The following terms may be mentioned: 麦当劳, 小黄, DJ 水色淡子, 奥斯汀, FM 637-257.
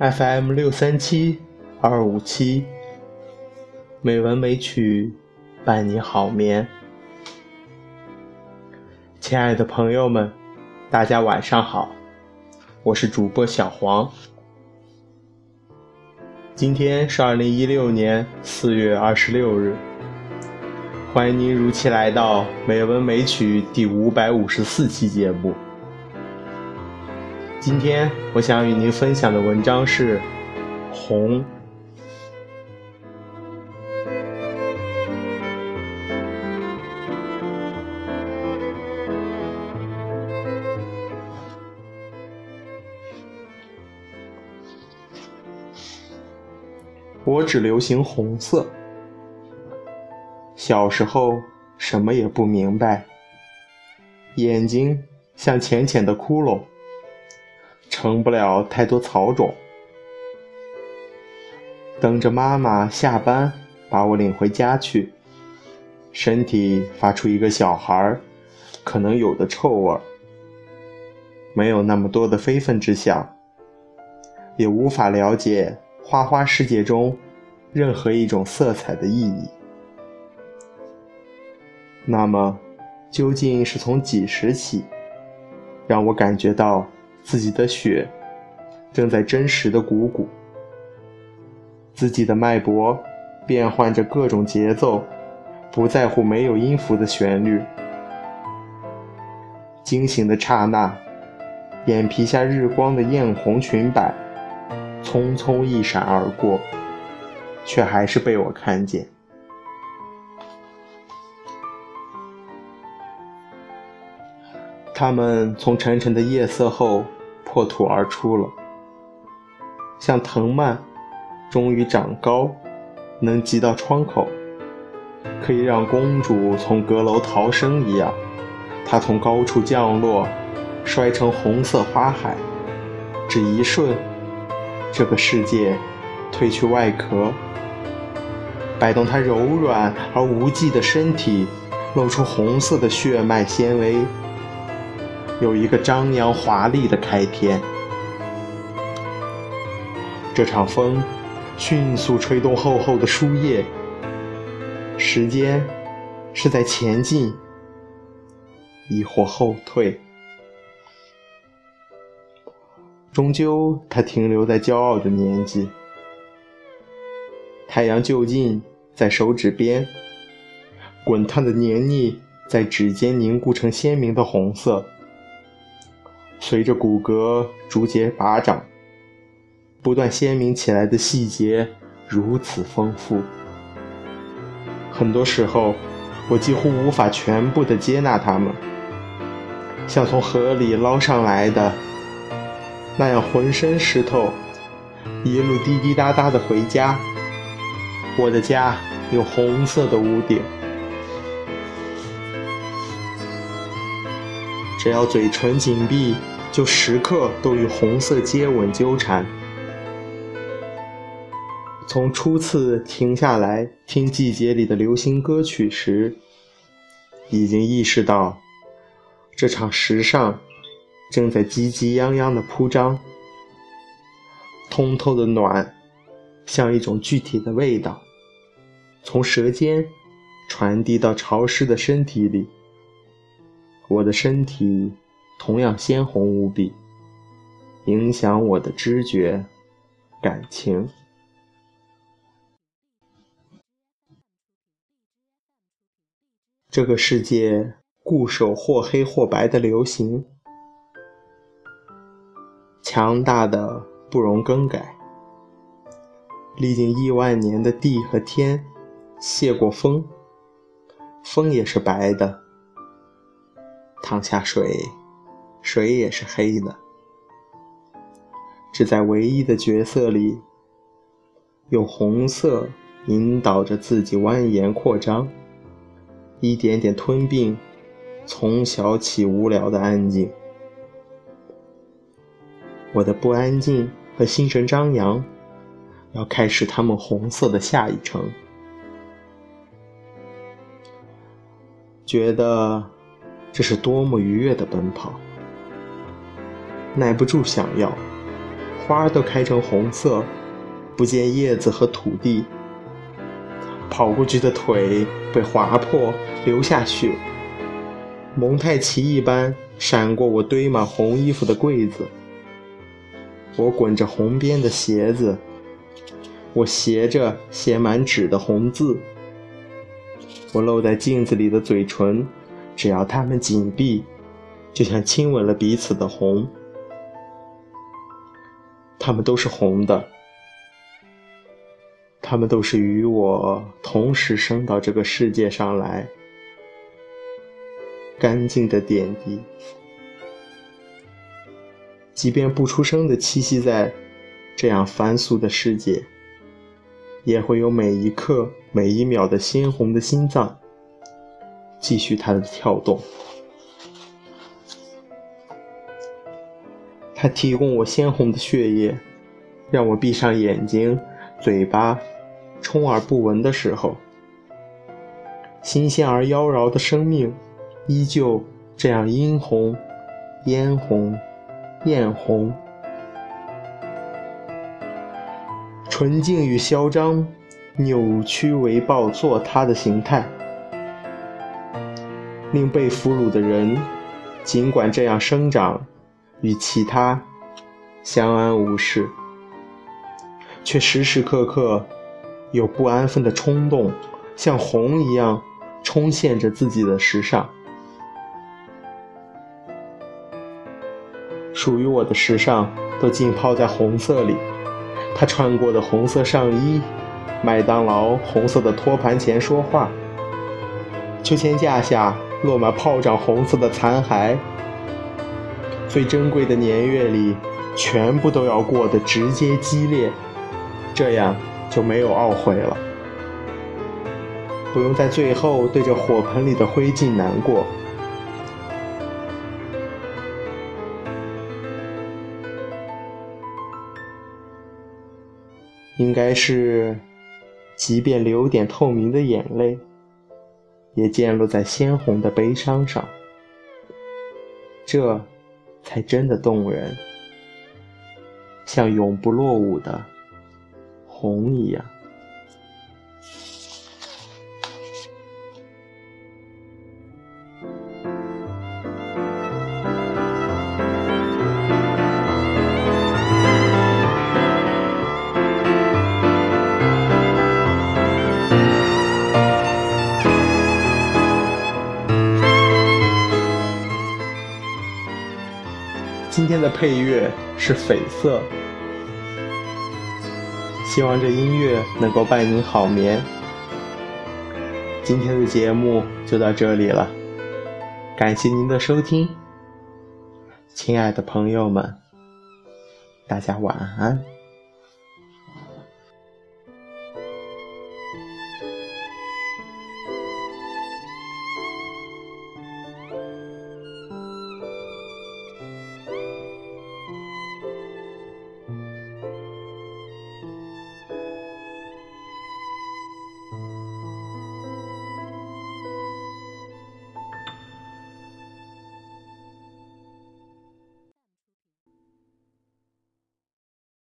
FM 637-257，美文美曲伴你好眠。亲爱的朋友们，大家晚上好，我是主播小黄。今天是2016年4月26日，欢迎您如期来到美文美曲第554期节目。今天我想与您分享的文章是《红》。我只流行红色。小时候什么也不明白，眼睛像浅浅的窟窿，成不了太多草种，等着妈妈下班把我领回家去，身体发出一个小孩可能有的臭味，没有那么多的非分之想，也无法了解花花世界中任何一种色彩的意义。那么究竟是从几时起，让我感觉到自己的血正在真实的鼓鼓，自己的脉搏变换着各种节奏，不在乎没有音符的旋律。惊醒的刹那，眼皮下日光的艳红裙摆匆匆一闪而过，却还是被我看见。它们从沉沉的夜色后破土而出了，像藤蔓终于长高，能及到窗口，可以让公主从阁楼逃生一样，它从高处降落，摔成红色花海。只一瞬，这个世界褪去外壳，摆动它柔软而无际的身体，露出红色的血脉纤维，有一个张扬华丽的开篇。这场风迅速吹动厚厚的树叶，时间是在前进亦或后退，终究它停留在骄傲的年纪。太阳就近在手指边，滚烫的黏腻在指尖凝固成鲜明的红色，随着骨骼竹节拔掌，不断鲜明起来的细节如此丰富。很多时候我几乎无法全部的接纳它们，像从河里捞上来的那样浑身湿透，一路滴滴答答的回家。我的家有红色的屋顶，只要嘴唇紧闭，就时刻都与红色接吻纠缠。从初次停下来听季节里的流行歌曲时，已经意识到这场时尚正在急急泱泱的铺张。通透的暖像一种具体的味道，从舌尖传递到潮湿的身体里。我的身体同样鲜红无比，影响我的知觉、感情。这个世界固守或黑或白的流行，强大的不容更改。历经亿万年的地和天，泄过风，风也是白的。淌下水，水也是黑的。只在唯一的角色里，有红色引导着自己蜿蜒扩张，一点点吞并从小起无聊的安静。我的不安静和心神张扬要开始他们红色的下一程。觉得这是多么愉悦的奔跑，耐不住想要花都开成红色，不见叶子和土地。跑过去的腿被划破，流下血。蒙太奇一般闪过我堆满红衣服的柜子。我滚着红边的鞋子，我斜着写满纸的红字。我露在镜子里的嘴唇，只要它们紧闭，就像亲吻了彼此的红。它们都是红的，它们都是与我同时升到这个世界上来，干净的点滴。即便不出声地栖息在这样凡俗的世界，也会有每一刻每一秒的鲜红的心脏继续它的跳动。它提供我鲜红的血液，让我闭上眼睛嘴巴，充耳不闻的时候，新鲜而妖娆的生命依旧这样殷红、嫣红、艳红。纯净与嚣张，扭曲为暴，做它的形态，令被俘虏的人尽管这样生长，与其他相安无事，却时时刻刻有不安分的冲动，像红一样冲现着自己的时尚。属于我的时尚都浸泡在红色里，他穿过的红色上衣，麦当劳红色的托盘前说话，秋千架下落满炮仗红色的残骸，最珍贵的年月里，全部都要过得直接激烈，这样就没有懊悔了，不用在最后对着火盆里的灰烬难过。应该是即便流点透明的眼泪，也溅落在鲜红的悲伤上，这才真的动人，像永不落伍的红一样。今天的配乐是绯色，希望这音乐能够伴您好眠。今天的节目就到这里了，感谢您的收听，亲爱的朋友们，大家晚安。